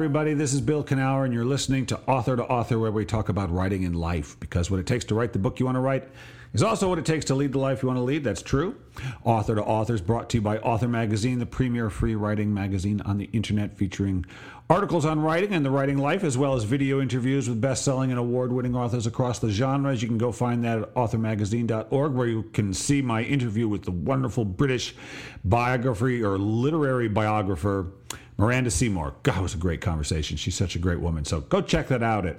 everybody. This is Bill Knauer, and you're listening to Author, where we talk about writing and life, because what it takes to write the book you want to write is also what it takes to lead the life you want to lead. That's true. Author to Author is brought to you by Author Magazine, the premier free writing magazine on the internet, featuring articles on writing and the writing life, as well as video interviews with best-selling and award-winning authors across the genres. You can go find that at authormagazine.org, where you can see my interview with the wonderful British biography or literary biographer, Miranda Seymour. God, it was a great conversation. She's such a great woman. So go check that out at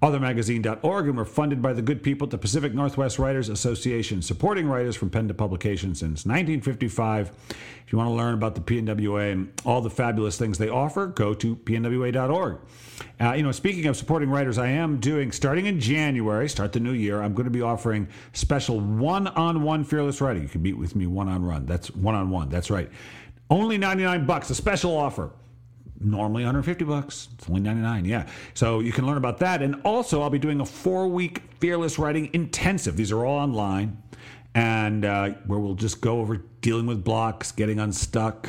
authormagazine.org, and we're funded by the good people at the Pacific Northwest Writers Association, supporting writers from pen to publication since 1955. If you want to learn about the PNWA and all the fabulous things they offer, go to pnwa.org. Speaking of supporting writers, I am doing, starting in January, start the new year, I'm going to be offering special one-on-one fearless writing. You can meet with me one-on-one. That's one-on-one. That's right. Only $99, a special offer. Normally $150. It's only $99, yeah. So you can learn about that. And also, I'll be doing a 4-week Fearless Writing Intensive. These are all online, and where we'll just go over dealing with blocks, getting unstuck,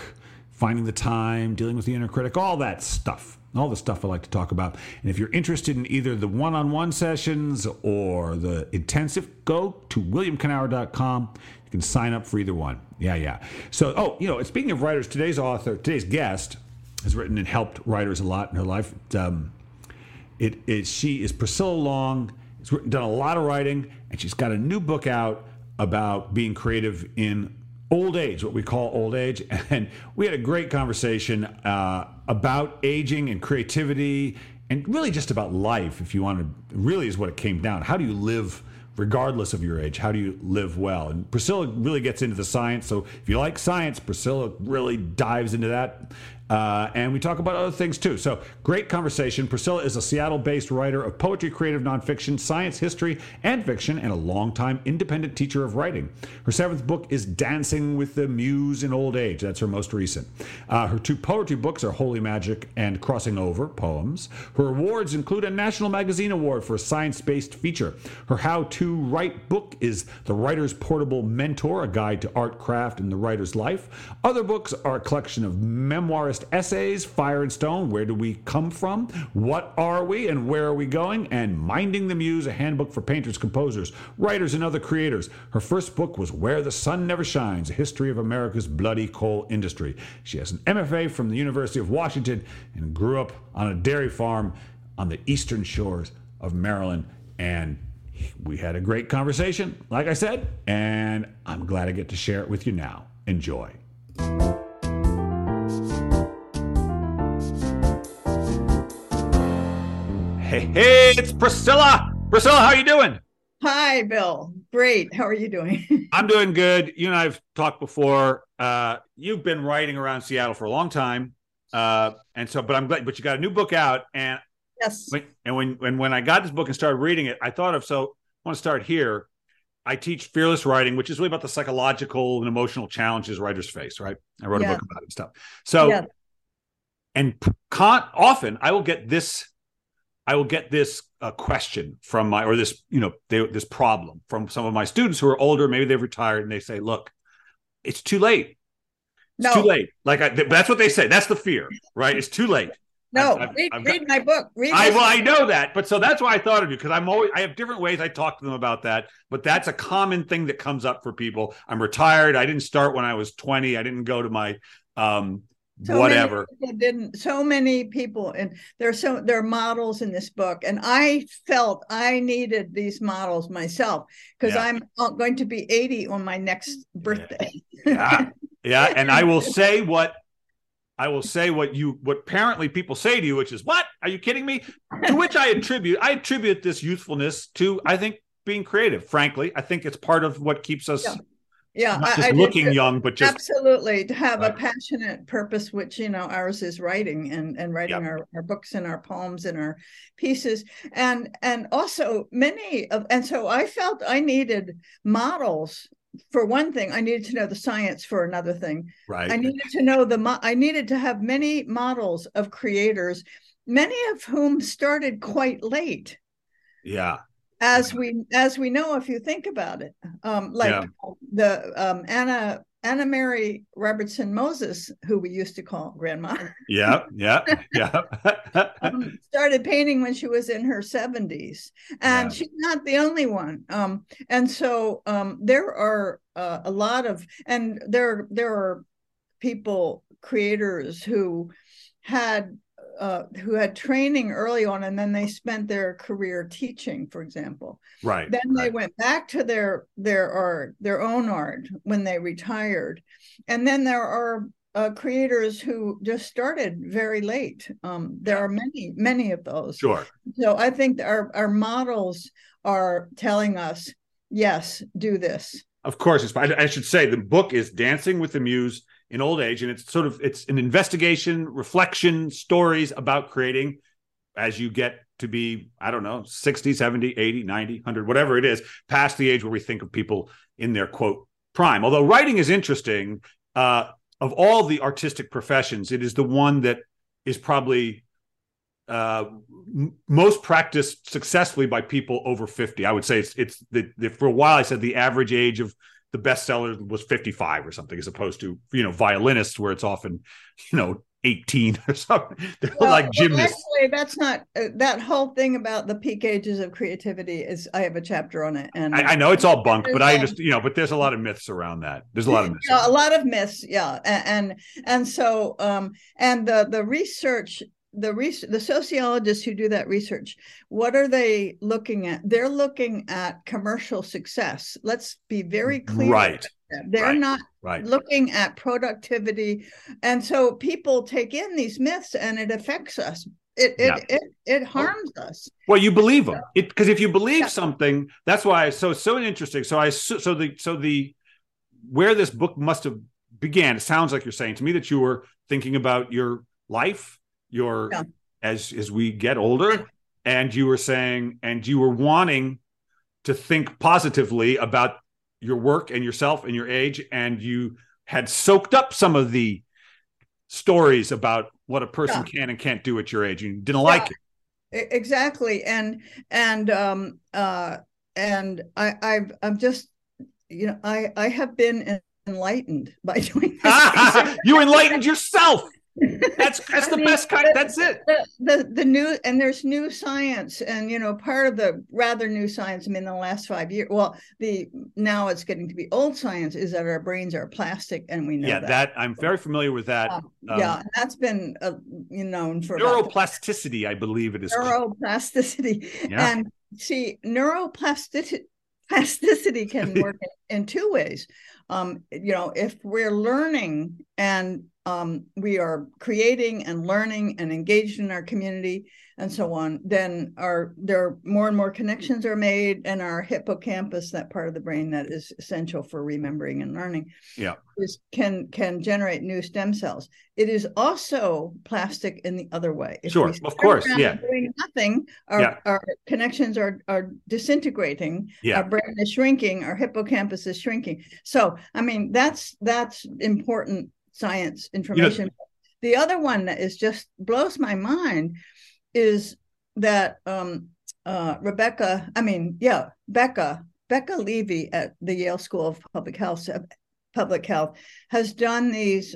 finding the time, dealing with the inner critic, all that stuff. All the stuff I like to talk about. And if you're interested in either the one-on-one sessions or the intensive, go to williamknauer.com. You can sign up for either one. Yeah. So, speaking of writers, today's guest has written and helped writers a lot in her life. She is Priscilla Long. Has done a lot of writing, and she's got a new book out about being creative in old age, what we call old age. And we had a great conversation about aging and creativity, and really just about life, if you want to, really is what it came down. How do you live regardless of your age? How do you live well? And Priscilla really gets into the science. So if you like science, Priscilla really dives into that. And we talk about other things, too. So, great conversation. Priscilla is a Seattle-based writer of poetry, creative nonfiction, science, history, and fiction, and a longtime independent teacher of writing. Her 7th book is Dancing with the Muse in Old Age. That's her most recent. Her 2 poetry books are Holy Magic and Crossing Over: Poems. Her awards include a National Magazine Award for a science-based feature. Her how-to write book is The Writer's Portable Mentor: A Guide to Art, Craft, and the Writer's Life. Other books are a collection of memoirist essays, Fire and Stone: Where Do We Come From? What Are We? And Where Are We Going? And Minding the Muse: A Handbook for Painters, Composers, Writers, and Other Creators. Her 1st book was Where the Sun Never Shines: A History of America's Bloody Coal Industry. She has an MFA from the University of Washington and grew up on a dairy farm on the eastern shores of Maryland. And we had a great conversation, like I said, and I'm glad I get to share it with you now. Enjoy. Hey, it's Priscilla. Priscilla, how are you doing? Hi, Bill. Great. How are you doing? I'm doing good. You and I have talked before. You've been writing around Seattle for a long time, but I'm glad. But you got a new book out, and yes. When I got this book and started reading it, I thought of I want to start here. I teach fearless writing, which is really about the psychological and emotional challenges writers face. Right? I wrote a book about it and stuff. So, often I will get this. Question from this problem from some of my students who are older, maybe they've retired, and they say, "Look, it's too late. It's too late." That's what they say. That's the fear, right? It's too late. No, read my book. I know that, but so that's why I thought of you, because I have different ways I talk to them about that, but that's a common thing that comes up for people. I'm retired. I didn't start when I was 20. I didn't go to my whatever. So many people, and there are models in this book, and I felt I needed these models myself, because I'm going to be 80 on my next birthday. Yeah. And I will say what apparently people say to you, which is, "What? Are you kidding me?" To which I attribute this youthfulness to, I think, being creative. Frankly, I think it's part of what keeps us. Yeah. Yeah, not just looking young, but just absolutely to have a passionate purpose, which ours is writing and writing our books and our poems and our pieces, and also so I felt I needed models. For one thing, I needed to know the science. For another thing, right? I needed to know I needed to have many models of creators, many of whom started quite late. Yeah. as we know, if you think about it, the Anna Mary Robertson Moses, who we used to call Grandma. Started painting when she was in her 70s, and she's not the only one. And so there are a lot of, and there are people, creators who had training early on, and then they spent their career teaching, for example. Right. Then they went back to their art, their own art, when they retired. And then there are creators who just started very late. There are many of those. Sure. So I think our models are telling us, yes, do this. Of course. I should say the book is Dancing with the Muse in Old Age, and it's an investigation, reflection, stories about creating as you get to be, I don't know, 60, 70, 80, 90, 100, whatever it is, past the age where we think of people in their, quote, prime. Although writing is interesting, of all the artistic professions, it is the one that is probably most practiced successfully by people over 50. I would say it's for a while I said the average age of the bestseller was 55 or something, as opposed to, violinists, where it's often, 18 or something. They're like gymnasts. Actually, that's not that whole thing about the peak ages of creativity is. I have a chapter on it, and I know it's all bunk, but I understand. But there's a lot of myths around that. There's a lot of myths. A lot of myths. Yeah, and so and the research. The sociologists who do that research, what are they looking at? They're looking at commercial success. Let's be very clear. Right. They're not looking at productivity. And so people take in these myths and it affects us. It harms us. Well, you believe them. Because if you believe something, that's why it's so interesting. So where this book must have began, it sounds like you're saying to me that you were thinking about your life. As we get older, and you were saying, and you were wanting to think positively about your work and yourself and your age, and you had soaked up some of the stories about what a person can and can't do at your age. You didn't like it. Exactly. And I'm just, I have been enlightened by doing this. You enlightened yourself. That's the best kind. That's it. The new, and there's new science, and part of the rather new science. I mean, the last 5 years. Well, now it's getting to be old science is that our brains are plastic, and we know that. Yeah, that I'm very familiar with that. That's been known for neuroplasticity. I believe it is neuroplasticity. Yeah. And see, neuroplasticity can work in two ways. If we're learning and we are creating and learning and engaged in our community and so on, then there more and more connections are made, and our hippocampus, that part of the brain that is essential for remembering and learning, can generate new stem cells. It is also plastic in the other way. If sure, of course, yeah. Doing nothing, our connections are disintegrating. Yeah. Our brain is shrinking. Our hippocampus is shrinking. So, I mean, that's important science information. The other one that is just blows my mind is that Becca Levy at the Yale School of Public Health has done these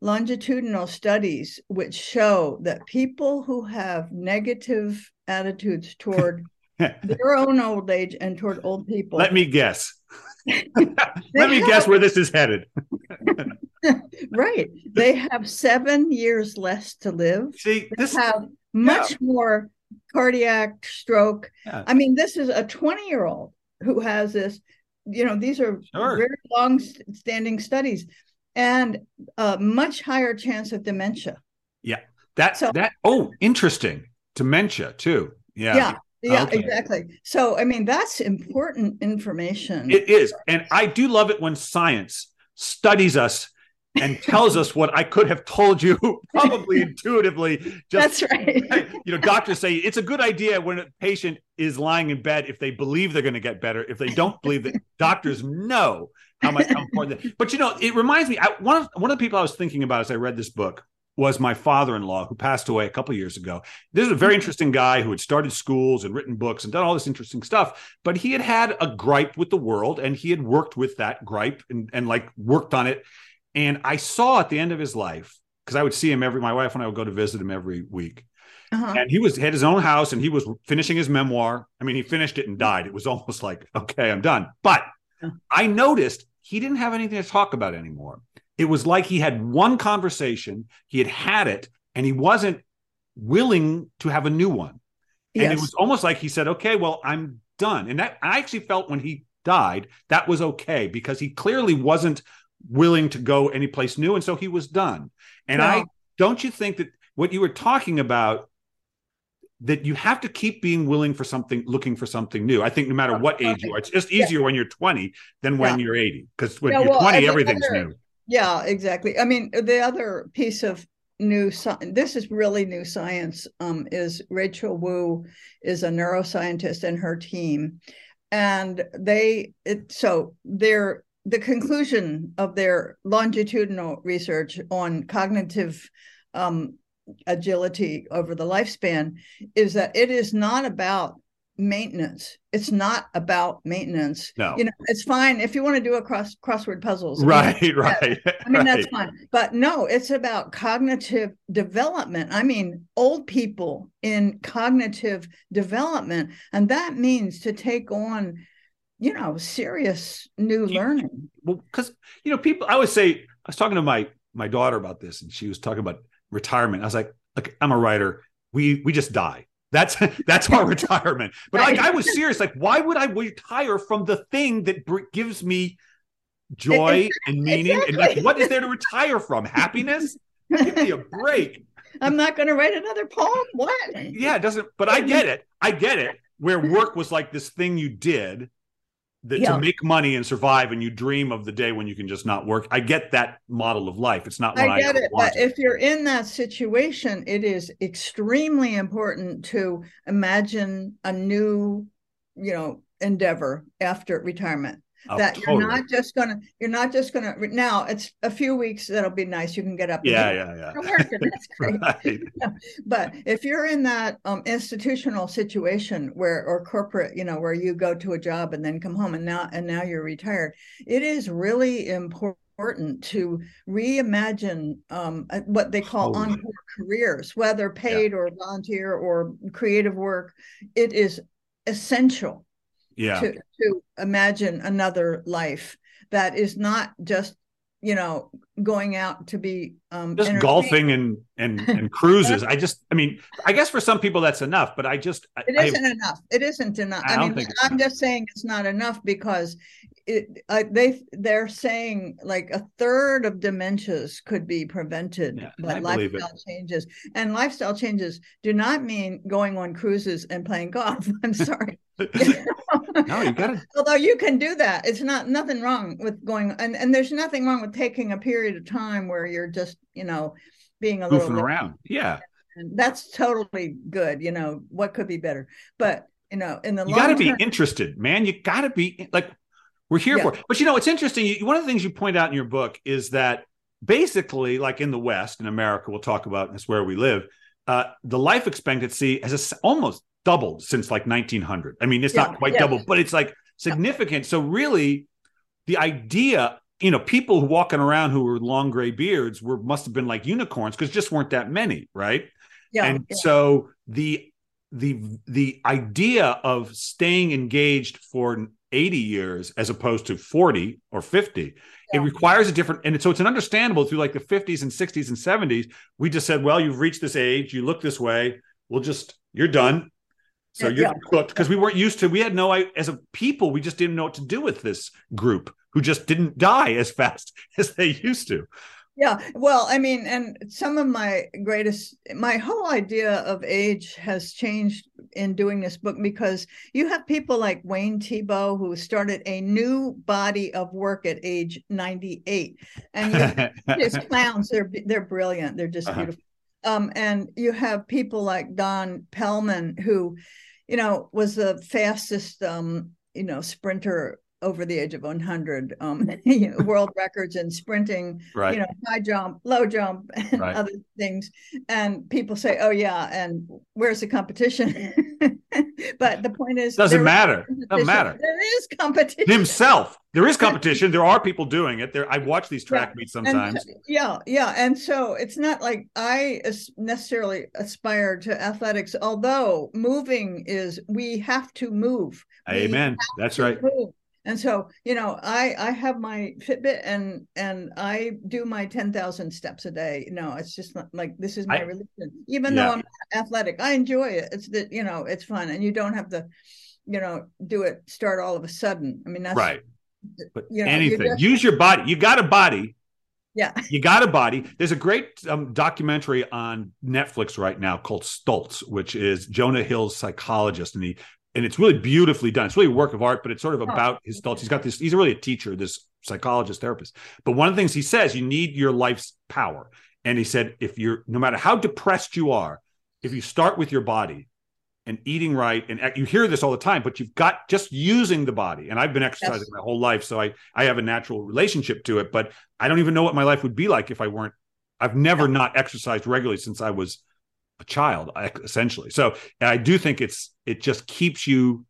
longitudinal studies which show that people who have negative attitudes toward their own old age and toward old people. Let me guess. Let me guess where this is headed. Right. They have 7 years less to live. See, they have much more cardiac stroke. Yeah. I mean, this is a 20-year-old who has this, these are very long-standing studies, and a much higher chance of dementia. Yeah. Interesting. Dementia, too. Yeah. Yeah. Yeah, okay. Exactly. So, I mean, that's important information. It is. And I do love it when science studies us and tells us what I could have told you probably intuitively. That's right. Doctors say it's a good idea when a patient is lying in bed if they believe they're going to get better. If they don't believe that, doctors know how important that. But, it reminds me, one of the people I was thinking about as I read this book was my father-in-law, who passed away a couple of years ago. This is a very interesting guy who had started schools and written books and done all this interesting stuff, but he had had a gripe with the world, and he had worked with that gripe and like worked on it. And I saw at the end of his life, because I would see him my wife and I would go to visit him every week. Uh-huh. And he had his own house, and he was finishing his memoir. I mean, he finished it and died. It was almost like, okay, I'm done. But I noticed he didn't have anything to talk about anymore. It was like he had one conversation, he had it, and he wasn't willing to have a new one. Yes. And it was almost like he said, okay, well, I'm done. And that I actually felt when he died, that was okay, because he clearly wasn't willing to go anyplace new. And so he was done. And wow. Don't you think that what you were talking about, that you have to keep being willing for something, looking for something new. I think no matter what age you are, it's just easier when you're 20 than when you're 80. Because when you're 20, everything's new. Yeah, exactly. I mean, the other piece of this is really new science, is Rachel Wu is a neuroscientist and her team. And the conclusion of their longitudinal research on cognitive agility over the lifespan is that it is not about maintenance. It's not about maintenance. No. You know, it's fine if you want to do a crossword puzzles. Right. I mean, that's fine. But no, it's about cognitive development. I mean, old people in cognitive development. And that means to take on, serious new learning. Well, because, people, I was talking to my daughter about this, and she was talking about retirement. I was like, look, I'm a writer. We just die. That's our retirement. But I was serious. Like, why would I retire from the thing that gives me joy and meaning? Exactly. And what is there to retire from? Happiness? Give me a break. I'm not going to write another poem. What? Yeah, it doesn't. But I get it. Where work was like this thing you did to make money and survive, and you dream of the day when you can just not work. I get that model of life. It's not what I get it, but if you're in that situation, it is extremely important to imagine a new, endeavor after retirement. You're not just gonna. Now it's a few weeks. That'll be nice. You can get up. Yeah. That's great. Right. But if you're in that institutional situation or corporate, where you go to a job and then come home, and now you're retired, it is really important to reimagine what they call encore careers, whether paid or volunteer or creative work. It is essential. Yeah. To imagine another life that is not just, going out to be just golfing and cruises. I guess for some people that's enough, but it isn't enough. I'm just saying it's not enough because they're saying like a third of dementias could be prevented by lifestyle changes. And lifestyle changes do not mean going on cruises and playing golf. I'm sorry. No, you got it. Although you can do that. It's nothing wrong with going, and there's nothing wrong with taking a period of time where you're just, being a little around. Yeah. And that's totally good. What could be better? But, in the long term, you got to be interested, man. You got to be like, we're here for it. But, it's interesting. One of the things you point out in your book is that basically, like in the West, in America, we'll talk about this where we live, the life expectancy has almost doubled since like 1900. I mean, it's not quite double, but it's like significant. Yeah. So really the idea, people walking around who were long gray beards must've been like unicorns because just weren't that many. Right. Yeah. And so the idea of staying engaged for 80 years as opposed to 40 or 50, it requires a different. And so it's an understandable through like the 50s and 60s and 70s. We just said, well, you've reached this age. You look this way. You're done. So you're cooked, because we weren't used to, as a people, we just didn't know what to do with this group who just didn't die as fast as they used to. Yeah. Well, I mean, and some of my whole idea of age has changed in doing this book, because you have people like Wayne Thiebaud, who started a new body of work at age 98. And these clowns, they're brilliant. They're just beautiful. And you have people like Don Pellman, who, was the fastest, sprinter over the age of 100, you know, world records in sprinting, right, you know, high jump, low jump, and right, other things. And people say, oh yeah, and where's the competition? But the point is, doesn't matter. Doesn't matter. There is competition himself. There is competition. There are people doing it. There, I watch these track meets sometimes. And, yeah. And so it's not like I necessarily aspire to athletics, although moving is, we have to move. Amen. That's right. Move. And so, you know, I have my Fitbit and I do my 10,000 steps a day. You know, it's just not, like, this is my religion. Even though I'm not athletic, I enjoy it. It's that, you know, it's fun. And you don't have to, you know, do it, start all of a sudden. I mean, that's right. But you know, anything, use your body. You got a body. Yeah. You got a body. There's a great documentary on Netflix right now called Stultz, which is Jonah Hill's psychologist. And it's really beautifully done. It's really a work of art, but it's sort of about his thoughts. He's got this, he's really a teacher, this psychologist, therapist. But one of the things he says, you need your life's power. And he said, if you're, no matter how depressed you are, if you start with your body and eating right, and you hear this all the time, but you've got just using the body. And I've been exercising my whole life, so I have a natural relationship to it, but I don't even know what my life would be like if I weren't, I've never not exercised regularly since I was a child, essentially. So I do think it just keeps you,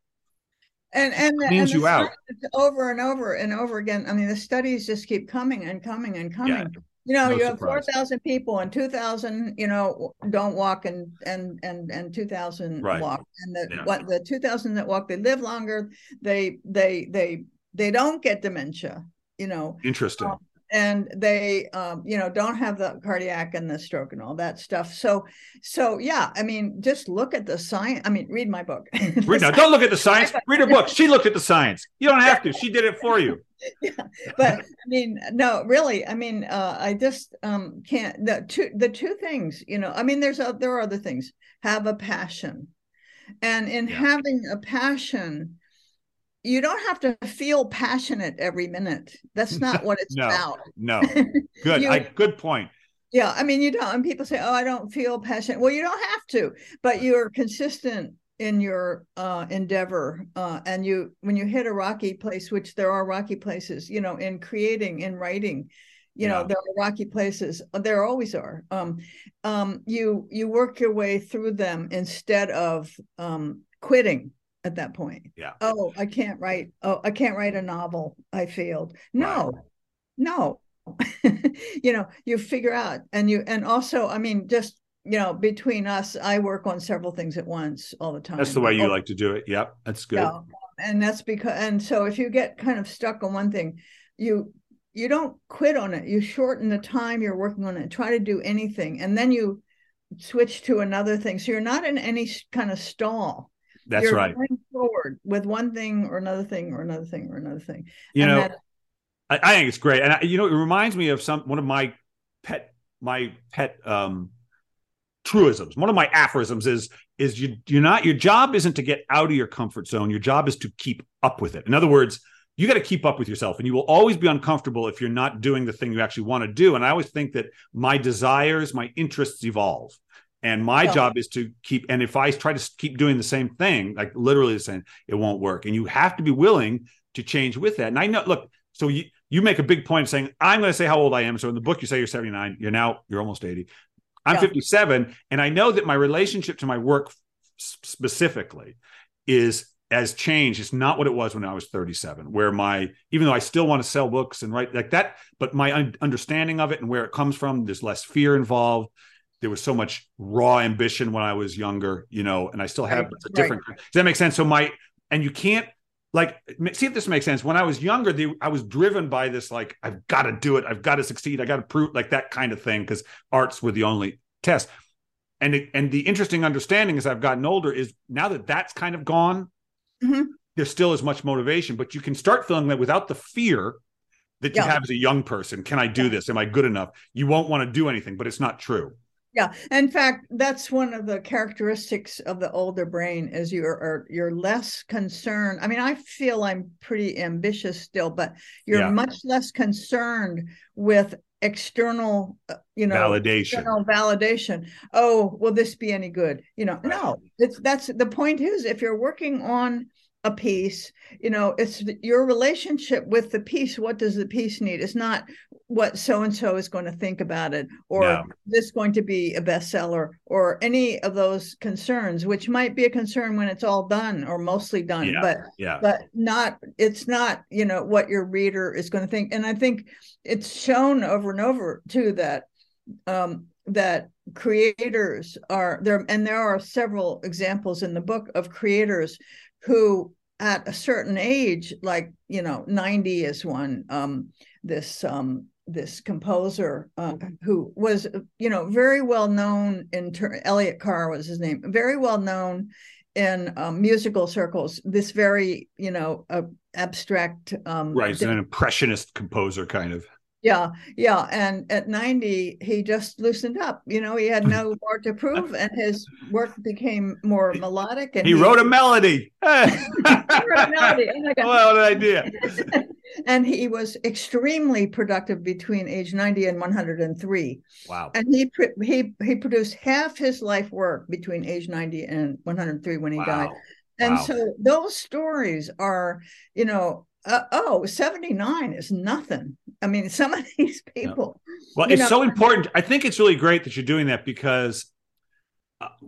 and cleans you out over and over again. I mean, the studies just keep coming. Yeah, you know, you have 4,000 people and 2,000, you know, don't walk and 2,000 walk, and the 2,000 that walk, they live longer. They don't get dementia. You know, interesting. And they, you know, don't have the cardiac and the stroke and all that stuff. So yeah, I mean, just look at the science. I mean, read my book. Don't look at the science. Read her book. She looked at the science. You don't have to. She did it for you. Yeah, but I mean, no, really. I mean, I just can't. The two things, you know. I mean, there are other things. Have a passion, and in having a passion, you don't have to feel passionate every minute. That's not what it's about. No, good. Good point. Yeah. I mean, you don't, and people say, oh, I don't feel passionate. Well, you don't have to, but you're consistent in your endeavor. And when you hit a rocky place, which there are rocky places, you know, in creating, in writing, you know, there are rocky places. There always are. You work your way through them instead of quitting at that point. Yeah. Oh, I can't write. Oh, I can't write a novel. I failed. No. You know, you figure out, and also, I mean, just, you know, between us, I work on several things at once all the time. That's the way you like to do it. Yep. That's good. Yeah. And that's so if you get kind of stuck on one thing, you don't quit on it. You shorten the time you're working on it, try to do anything. And then you switch to another thing. So you're not in any kind of stall. That's you're right. Going forward with one thing or another thing or another thing or another thing. You and know, I think it's great, and you know, it reminds me of one of my pet truisms. One of my aphorisms is your job isn't to get out of your comfort zone. Your job is to keep up with it. In other words, you got to keep up with yourself, and you will always be uncomfortable if you're not doing the thing you actually want to do. And I always think that my desires, my interests evolve. And my job is to keep, and if I try to keep doing the same thing, like literally the same, it won't work. And you have to be willing to change with that. And I know, look, so you make a big point of saying, I'm going to say how old I am. So in the book, you say you're 79. You're almost 80. I'm 57. And I know that my relationship to my work specifically has changed. It's not what it was when I was 37, where even though I still want to sell books and write like that, but my understanding of it and where it comes from, there's less fear involved. There was so much raw ambition when I was younger, you know, and I still have different. Does that make sense? So and you can't see if this makes sense. When I was younger, I was driven by this, like, I've got to do it. I've got to succeed. I got to prove, like, that kind of thing. Cause arts were the only test. And the interesting understanding as I've gotten older is now that that's kind of gone, there still is much motivation, but you can start feeling that without the fear that you have as a young person. Can I do this? Am I good enough? You won't want to do anything, but it's not true. Yeah. In fact, that's one of the characteristics of the older brain is you're less concerned. I mean, I feel I'm pretty ambitious still, but you're much less concerned with external, you know, validation. Oh, will this be any good? You know, no, that's the point is, if you're working on a piece, you know, it's your relationship with the piece. What does the piece need? It's not what so-and-so is going to think about it, or this going to be a bestseller, or any of those concerns, which might be a concern when it's all done or mostly done, but not, it's not, you know, what your reader is going to think. And I think it's shown over and over too, that, that creators are there. And there are several examples in the book of creators who at a certain age, like, you know, 90 is one, this composer who was, you know, very well known in, Elliot Carr was his name, very well known in musical circles, this very, you know, abstract. Right, it's an impressionist composer kind of. Yeah. And at 90, he just loosened up. You know, he had no more to prove, and his work became more melodic. And he wrote a melody. What an idea. And he was extremely productive between age 90 and 103. Wow. And he produced half his life work between age 90 and 103 when he died. And so those stories are, you know, 79 is nothing. I mean, some of these people. Well, it's so important. I think it's really great that you're doing that, because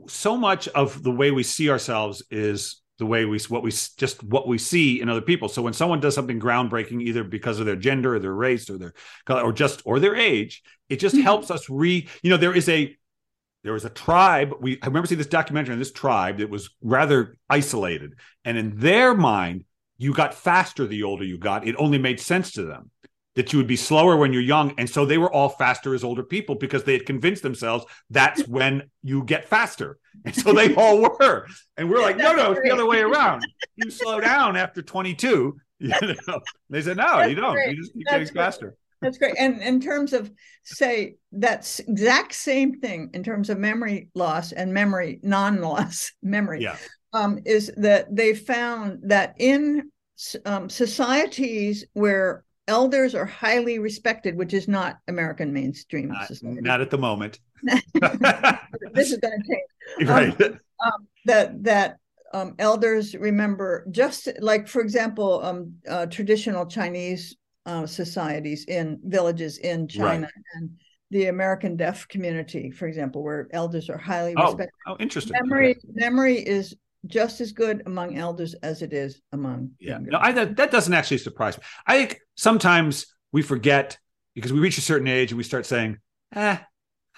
so much of the way we see ourselves is the way what we see in other people. So when someone does something groundbreaking, either because of their gender or their race or their color or their age, it just helps us there was a tribe. I remember seeing this documentary on this tribe that was rather isolated, and in their mind, you got faster the older you got. It only made sense to them that you would be slower when you're young. And so they were all faster as older people, because they had convinced themselves that's when you get faster. And so they all were. And we're like, no, it's the other way around. You slow down after 22. You know? They said, no, that's you don't. Great. You're getting faster. That's great. And in terms of, say, that's exact same thing in terms of memory loss and memory non-loss memory. Yeah. Is that they found that in societies where elders are highly respected, which is not American mainstream society. Not at the moment. This is going to change. Right. That elders remember, just like, for example, traditional Chinese societies in villages in China and the American deaf community, for example, where elders are highly respected. Oh, interesting. Memory is just as good among elders as it is among younger. No, that doesn't actually surprise me. I think sometimes we forget, because we reach a certain age and we start saying, I'm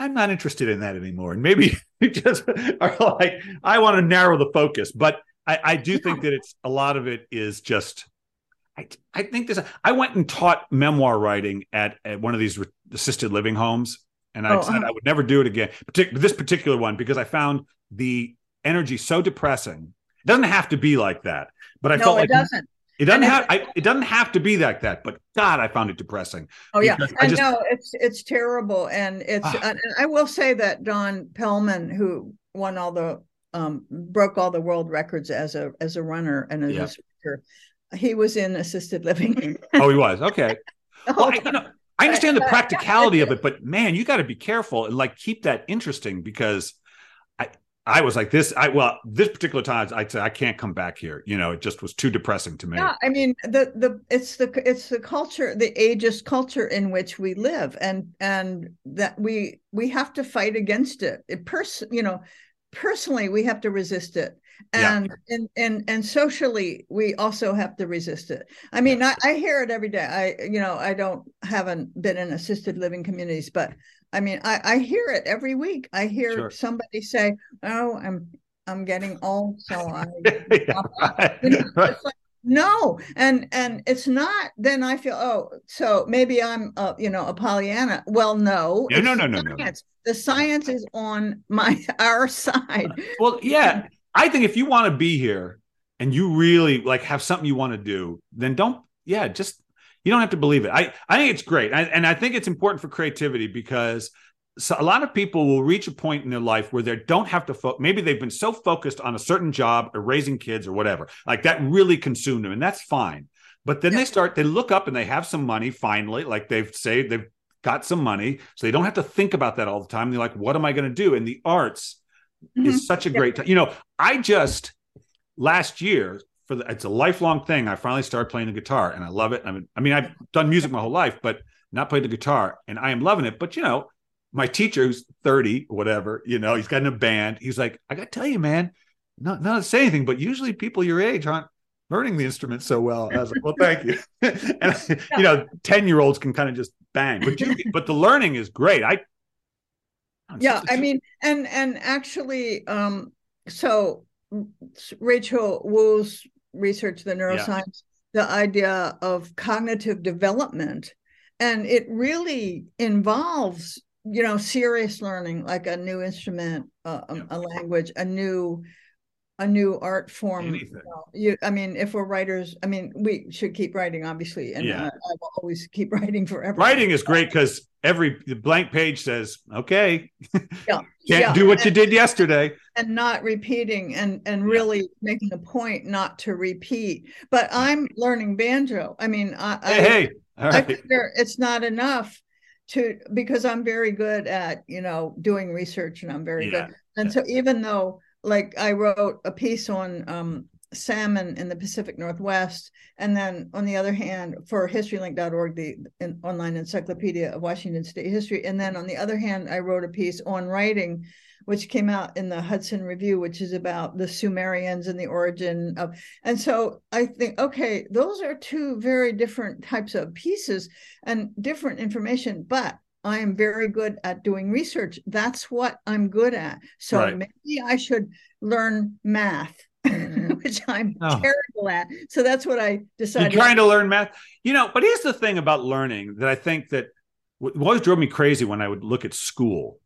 not interested in that anymore. And maybe we just are like, I want to narrow the focus. But I do think that it's a lot of it is just, I think this, I went and taught memoir writing at one of these assisted living homes. And I decided I would never do it again, this particular one, because I found the energy so depressing. It doesn't have to be like that, but I felt like it doesn't. It doesn't have to be like that, but God, I found it depressing. Oh yeah, it's terrible, and it's. And I will say that Don Pellman, who won all the broke all the world records as a runner and as a speaker, he was in assisted living. Oh, he was okay. Well, I understand the practicality of it, but man, you got to be careful and like keep that interesting, because I was like this. This particular time, I'd say I can't come back here. You know, it just was too depressing to me. Yeah, I mean, it's the culture, the ageist culture in which we live, and that we have to fight against it. Personally, we have to resist it, and socially, we also have to resist it. I mean, I hear it every day. I haven't been in assisted living communities, but. I mean, I hear it every week. I hear somebody say, "Oh, I'm getting old, so I." It's like, no, and it's not. Then I feel, so maybe I'm, a Pollyanna. Well, no, no. The science is on our side. Well, yeah, I think if you want to be here and you really like have something you want to do, then don't. Yeah, just. You don't have to believe it. I think it's great. And I think it's important for creativity, because a lot of people will reach a point in their life where they don't have to maybe they've been so focused on a certain job or raising kids or whatever, like that really consumed them. And that's fine. But then they look up and they have some money finally, like they've got some money. So they don't have to think about that all the time. They're like, what am I going to do? And the arts is such a great time. You know, I just last year for the, it's a lifelong thing. I finally started playing the guitar and I love it. I mean, I've done music my whole life, but not played the guitar, and I am loving it. But, you know, my teacher, who's 30, whatever, you know, he's got in a band. He's like, I got to tell you, man, not to say anything, but usually people your age aren't learning the instrument so well. And I was like, well, thank you. And, you know, 10-year-olds can kind of just bang. But the learning is great. Actually, so Rachel Wu's research, the neuroscience, the idea of cognitive development, and it really involves, you know, serious learning, like a new instrument, a language, a new art form. You know, if we're writers, I mean, we should keep writing, obviously. And I will always keep writing forever. Writing is great because the blank page says, okay, can't do what you did yesterday. And not repeating and really making a point not to repeat. But I'm learning banjo. I mean, I figure it's not enough because I'm very good at, you know, doing research, and I'm very good. And so even though, like, I wrote a piece on salmon in the Pacific Northwest, and then on the other hand, for historylink.org, the online encyclopedia of Washington state history. And then on the other hand, I wrote a piece on writing, which came out in the Hudson Review, which is about the Sumerians and the origin of. And so I think, okay, those are two very different types of pieces and different information, but I am very good at doing research. That's what I'm good at. So maybe I should learn math, which I'm terrible at. So that's what I decided. You're trying to learn math. You know, but here's the thing about learning that I think that always drove me crazy when I would look at school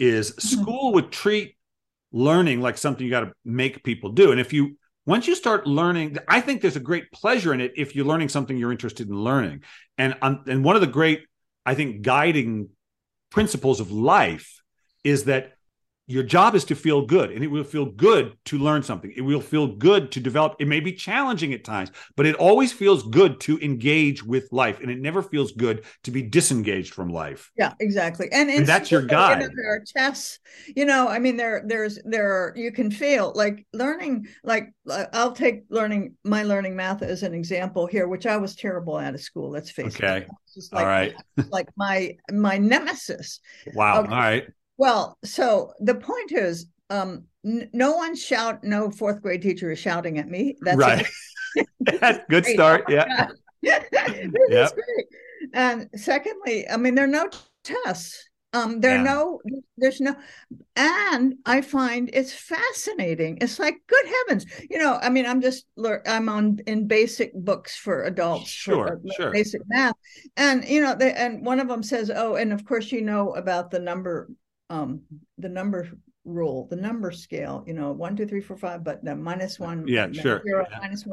is school would treat learning like something you got to make people do. And once you start learning, I think there's a great pleasure in it if you're learning something you're interested in learning. And one of the great, I think, guiding principles of life is that your job is to feel good, and it will feel good to learn something. It will feel good to develop. It may be challenging at times, but it always feels good to engage with life, and it never feels good to be disengaged from life. Yeah, exactly. And that's your guide. There are tests, you know, I mean, there are, you can fail, like learning, like I'll take learning math as an example here, which I was terrible at school, let's face it. Just like, all right. Like my nemesis. Wow. Okay. All right. Well, so the point is, no fourth grade teacher is shouting at me. That's right. That's good start. Oh yeah. This is great. And secondly, I mean, there are no tests. And I find it's fascinating. It's like, good heavens, you know, I mean, I'm in basic books for adults, for basic math. And, you know, and one of them says, oh, and of course, you know, about the number rule, the number scale, you know, 1, 2, 3, 4, 5, but the -1. Yeah, sure. Zero, yeah. -1.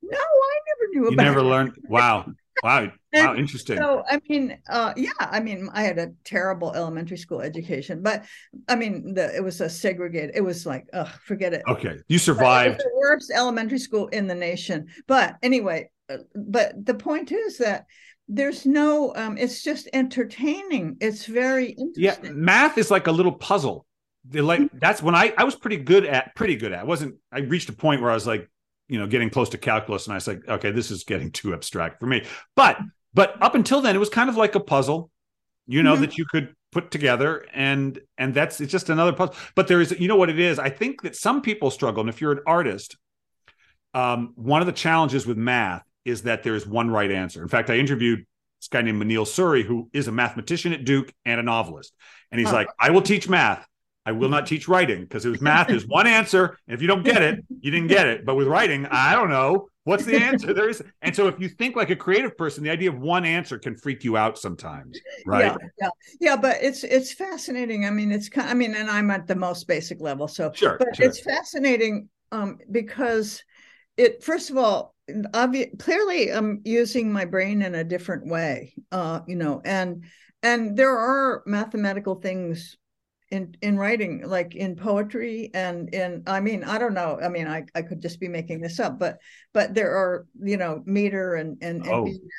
No, I never knew about it. You never learned. Wow. Wow, interesting. So, I mean, I had a terrible elementary school education, but I mean, it was a segregated, it was like, oh, forget it. Okay, you survived. It was the worst elementary school in the nation. But anyway, but the point is that there's no, it's just entertaining. It's very interesting. Yeah, math is like a little puzzle. That's when I was pretty good at. I reached a point where I was like, you know, getting close to calculus, and I was like, okay, this is getting too abstract for me. But up until then, it was kind of like a puzzle, you know, that you could put together, and that's, it's just another puzzle. But there is, you know what it is? I think that some people struggle, and if you're an artist, one of the challenges with math is that there is one right answer. In fact, I interviewed this guy named Manil Suri, who is a mathematician at Duke and a novelist, and he's like, I will teach math. I will not teach writing, because it was math is one answer. And if you don't get it, you didn't get it. But with writing, I don't know what's the answer there is. And so if you think like a creative person, the idea of one answer can freak you out sometimes. Right. Yeah. But it's fascinating. I mean, and I'm at the most basic level. So it's fascinating because it, first of all, clearly I'm using my brain in a different way, you know, and there are mathematical things in writing, like in poetry, and in, I mean, I don't know. I mean, I could just be making this up, but there are, you know, meter and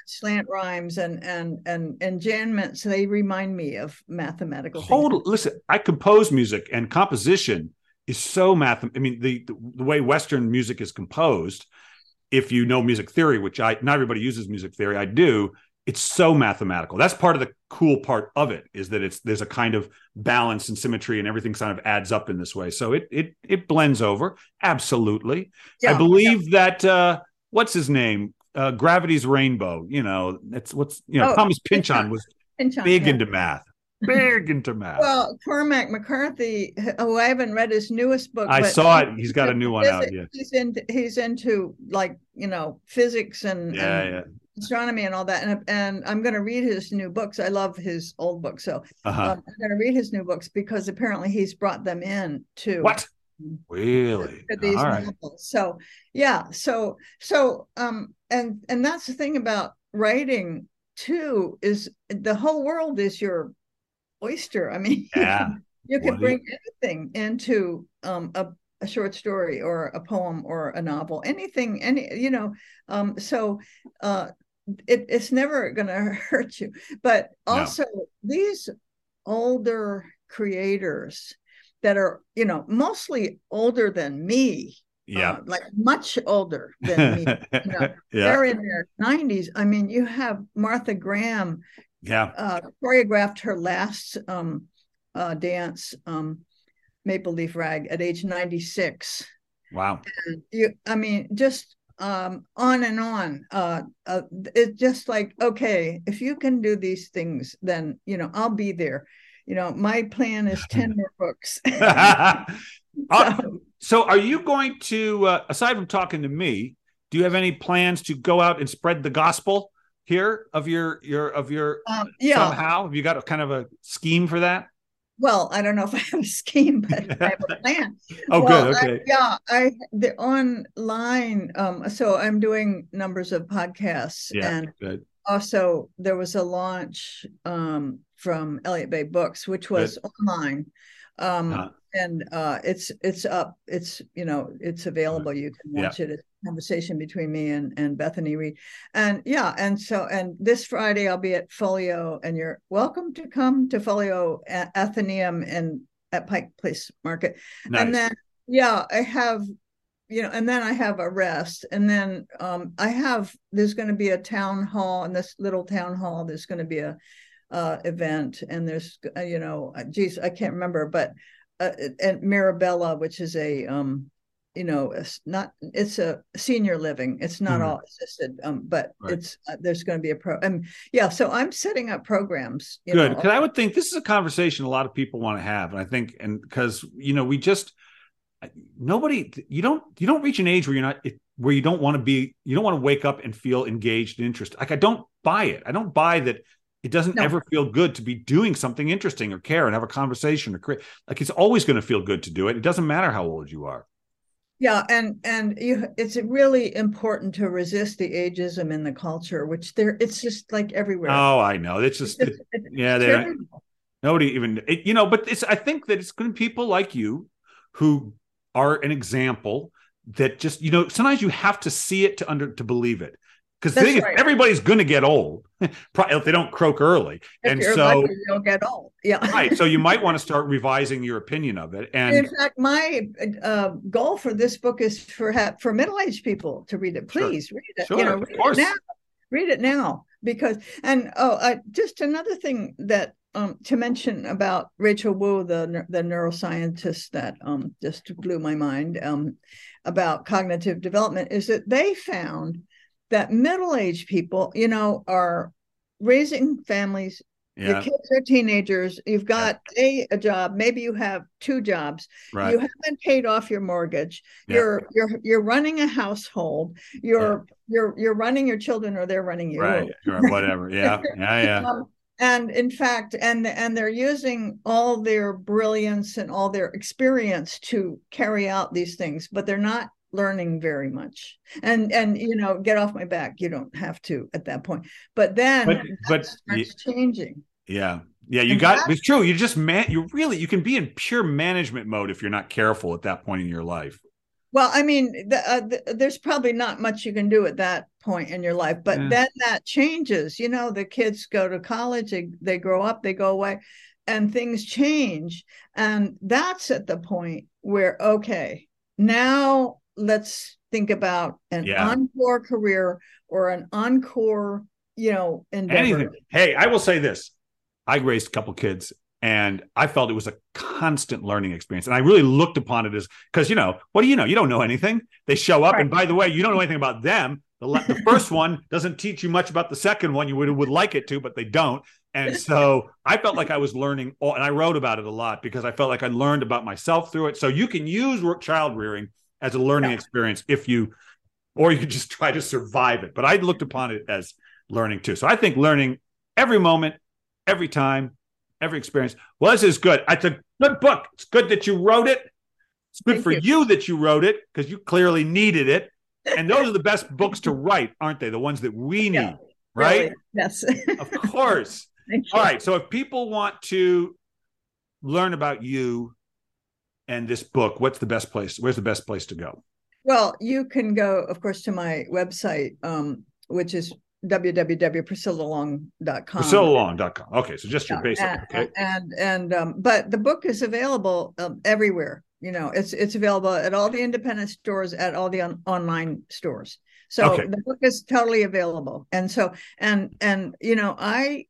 slant rhymes and enjambments. They remind me of mathematical things. Listen, I compose music, and composition is so math. I mean, the way Western music is composed if you know music theory, which not everybody uses music theory, I do, it's so mathematical. That's part of the cool part of it, is that there's a kind of balance and symmetry, and everything kind of adds up in this way. So it blends over. Absolutely. Yeah, I believe that, what's his name? Gravity's Rainbow. You know, that's what's, you know, Thomas Pynchon was big into math. Big into math. Well, Cormac McCarthy, who I haven't read his newest book. I saw it. He's got a new one out. Yes. He's into like, you know, physics and astronomy and all that. And I'm going to read his new books. I love his old books. So I'm going to read his new books, because apparently he's brought them in to what? Really? For these novels. So, yeah. So, and that's the thing about writing too, is the whole world is your oyster. I mean, you can bring anything into a short story or a poem or a novel, anything, it's never going to hurt you. But also these older creators that are, you know, mostly older than me, like much older than me. You know, they're in their 90s. I mean, you have Martha Graham choreographed her last dance, Maple Leaf Rag, at age 96. Wow. And on and on. It's just like, okay, if you can do these things, then, you know, I'll be there. You know, my plan is 10 more books. So are you going to, aside from talking to me, do you have any plans to go out and spread the gospel here of your somehow? Have you got a kind of a scheme for that? Well, I don't know if I have a scheme, but I have a plan. Good. Okay. The online. So I'm doing numbers of podcasts, and good. Also there was a launch from Elliott Bay Books, which was online. And it's up. It's, you know, it's available. You can watch it. It's a conversation between me and Bethany Reed. And this Friday I'll be at Folio, and you're welcome to come to Folio at Athenaeum and at Pike Place Market. Nice. And then, I have, you know, and then I have a rest. And then there's going to be a town hall, in this little town hall. There's going to be a event, and there's, you know, geez, I can't remember, but and Mirabella, which is a, it's a senior living. It's not all assisted, but there's going to be a program. So I'm setting up programs. Good. Because I would think this is a conversation a lot of people want to have. And I think, you don't reach an age where you don't want to wake up and feel engaged and interested. Like, I don't buy it. I don't buy that. It doesn't ever feel good to be doing something interesting or care and have a conversation or create. Like, it's always going to feel good to do it. It doesn't matter how old you are. Yeah. And it's really important to resist the ageism in the culture, which it's just like everywhere. Oh, I know. I think that it's going to be people like you who are an example that just, you know, sometimes you have to see it to believe it. Because everybody's going to get old if they don't croak early. You'll get old. Yeah. Right. So you might want to start revising your opinion of it. And in fact, my goal for this book is for middle-aged people to read it. Please read it. Sure. You know, read it now. Read it now. Because, just another thing that to mention about Rachel Wu, the neuroscientist that just blew my mind about cognitive development, is that they found that middle-aged people, you know, are raising families. Your kids are teenagers. You've got a job. Maybe you have two jobs. Right. You haven't paid off your mortgage. Yeah. You're running a household. You're running your children, or they're running you. Right. Whatever. Yeah. Yeah. Yeah. And in fact, and they're using all their brilliance and all their experience to carry out these things, but they're not learning very much, and you know, get off my back, you don't have to at that point, but changing. It's true. You're just you can be in pure management mode if you're not careful at that point in your life. Well, I mean, there's probably not much you can do at that point in your life, but then that changes. You know, the kids go to college, they grow up, they go away, and things change, and that's at the point where, okay, now let's think about an encore career or an encore, you know, endeavor. Anything. Hey, I will say this. I raised a couple kids and I felt it was a constant learning experience. And I really looked upon it as, because, you know, what do you know? You don't know anything. They show up. Right. And by the way, you don't know anything about them. The first one doesn't teach you much about the second one. You would like it to, but they don't. And so I felt like I was learning, and I wrote about it a lot because I felt like I learned about myself through it. So you can use child rearing as a learning experience if you, or you could just try to survive it. But I looked upon it as learning too. So I think learning every moment, every time, every experience. Well, this is good. It's a good book. It's good that you wrote it. It's good for you that you wrote it because you clearly needed it. And those are the best books to write, aren't they? The ones that we need, right? Really. Yes. Of course. All right. So if people want to learn about you and this book, what's the best place? Where's the best place to go? Well, you can go, of course, to my website, which is www.priscillalong.com. Priscillalong.com. Okay. So just your basic. Okay. But the book is available everywhere. You know, it's available at all the independent stores, at all the online stores. So the book is totally available. And so, and you know, I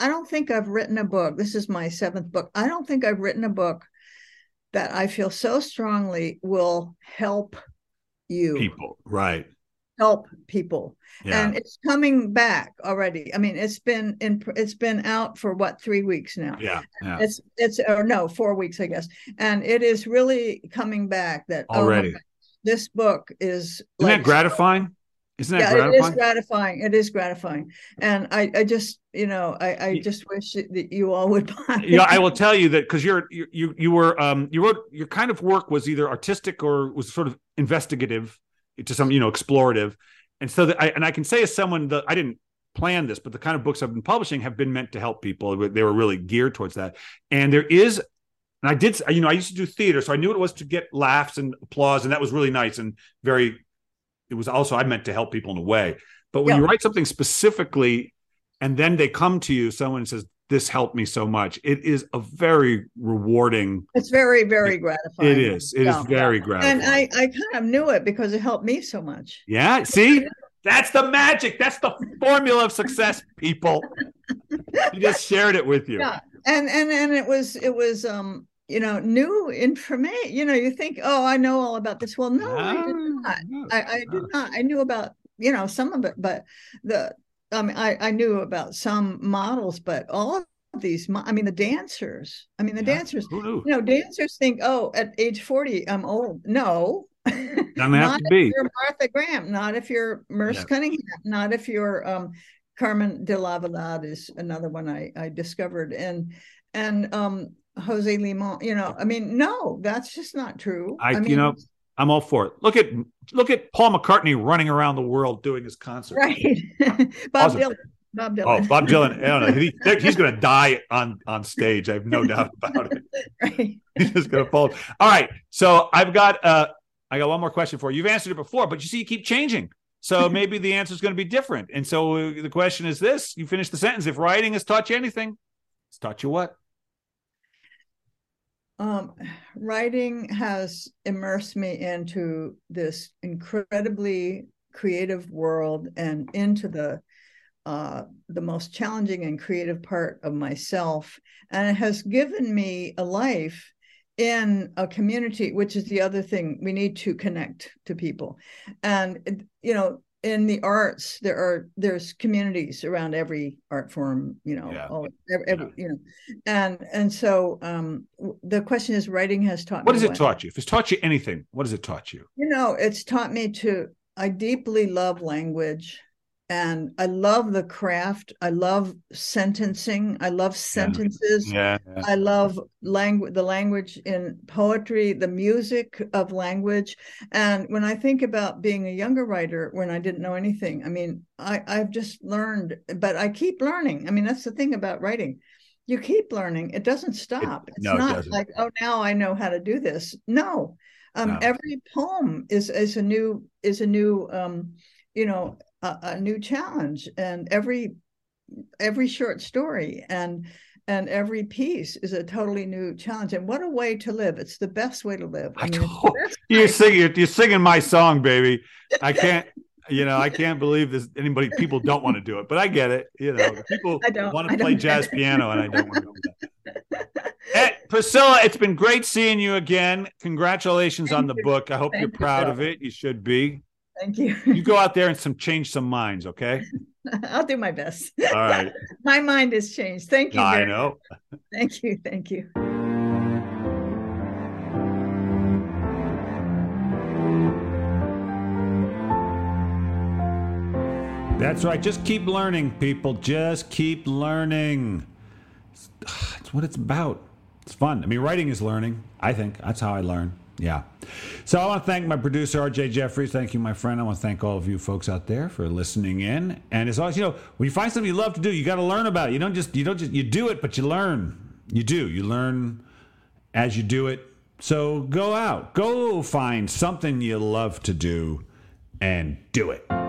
don't think I've written a book. This is my 7th book. I don't think I've written a book that I feel so strongly will help you. People, right. Help people. Yeah. And it's coming back already. I mean, it's been out for what, 3 weeks now. Yeah. It's 4 weeks, I guess. And it is really coming back that already. Oh, this book is isn't that gratifying? Isn't that gratifying? It is gratifying. And I just wish that you all would buy it. You know, I will tell you that because you were your kind of work was either artistic or was sort of investigative to some, you know, explorative. And so that I can say as someone that I didn't plan this, but the kind of books I've been publishing have been meant to help people. They were really geared towards that. And there is, and I did, you know, I used to do theater, so I knew what it was to get laughs and applause. And that was really nice and it was also, I meant to help people in a way, but when you write something specifically and then they come to you, someone says, this helped me so much. It is a very rewarding. It's very, very gratifying. It is. It is very gratifying. And I kind of knew it because it helped me so much. Yeah. See, that's the magic. That's the formula of success, people. You just shared it with you. Yeah. And it was, you know, new information. You know, you think, oh, I know all about this. Well, no, I did not. I did not. I knew about, you know, some of it, but I knew about some models, but all of these, the dancers, you know, dancers think, oh, at age 40, I'm old. No, doesn't have to be. Not if you're Martha Graham, not if you're Merce Cunningham, not if you're Carmen de la Valade is another one I discovered. And Jose Limon, you know, I mean, no, that's just not true. I'm all for it. Look at Paul McCartney running around the world doing his concert. Right. Bob Dylan. Oh, Bob Dylan. I don't know. He's going to die on stage. I have no doubt about it. Right. He's just going to fall. All right. So I got one more question for you. You've answered it before, but you see, you keep changing. So maybe the answer is going to be different. And so the question is this. You finish the sentence. If writing has taught you anything, it's taught you what? Writing has immersed me into this incredibly creative world and into the most challenging and creative part of myself. And it has given me a life in a community, which is the other thing. We need to connect to people. And, you know, in the arts, there's communities around every art form, you know, you know, and so the question is, writing has taught me. What has it taught you? If it's taught you anything, what has it taught you? You know, it's taught me to. I deeply love language, and I love the craft. I love sentencing. I love sentences. Yeah. I love the language in poetry, the music of language. And when I think about being a younger writer, when I didn't know anything, I mean, I've just learned, but I keep learning. I mean, that's the thing about writing. You keep learning. It doesn't stop. It doesn't. Like, oh, now I know how to do this. No. Every poem is a new, you know, a new challenge, and every short story, and And every piece is a totally new challenge. And what a way to live. It's the best way to live. You're singing my song, baby. I can't, I can't believe this. People don't want to do it, but I get it. People want to play jazz piano and I don't want to do that. Hey, Priscilla, it's been great seeing you again. Congratulations on the book. I hope you're proud of it. You should be. Thank you. You go out there and change some minds, okay? I'll do my best. All right. My mind has changed. Thank you. I know. Thank you. Thank you. That's right. Just keep learning, people. Just keep learning. It's what it's about. It's fun. Writing is learning, I think. That's how I learn. Yeah. So I want to thank my producer, RJ Jeffries. Thank you, my friend. I want to thank all of you folks out there for listening in. And as always, when you find something you love to do, you got to learn about it. You do it, but you learn. You learn as you do it. So go out, go find something you love to do and do it.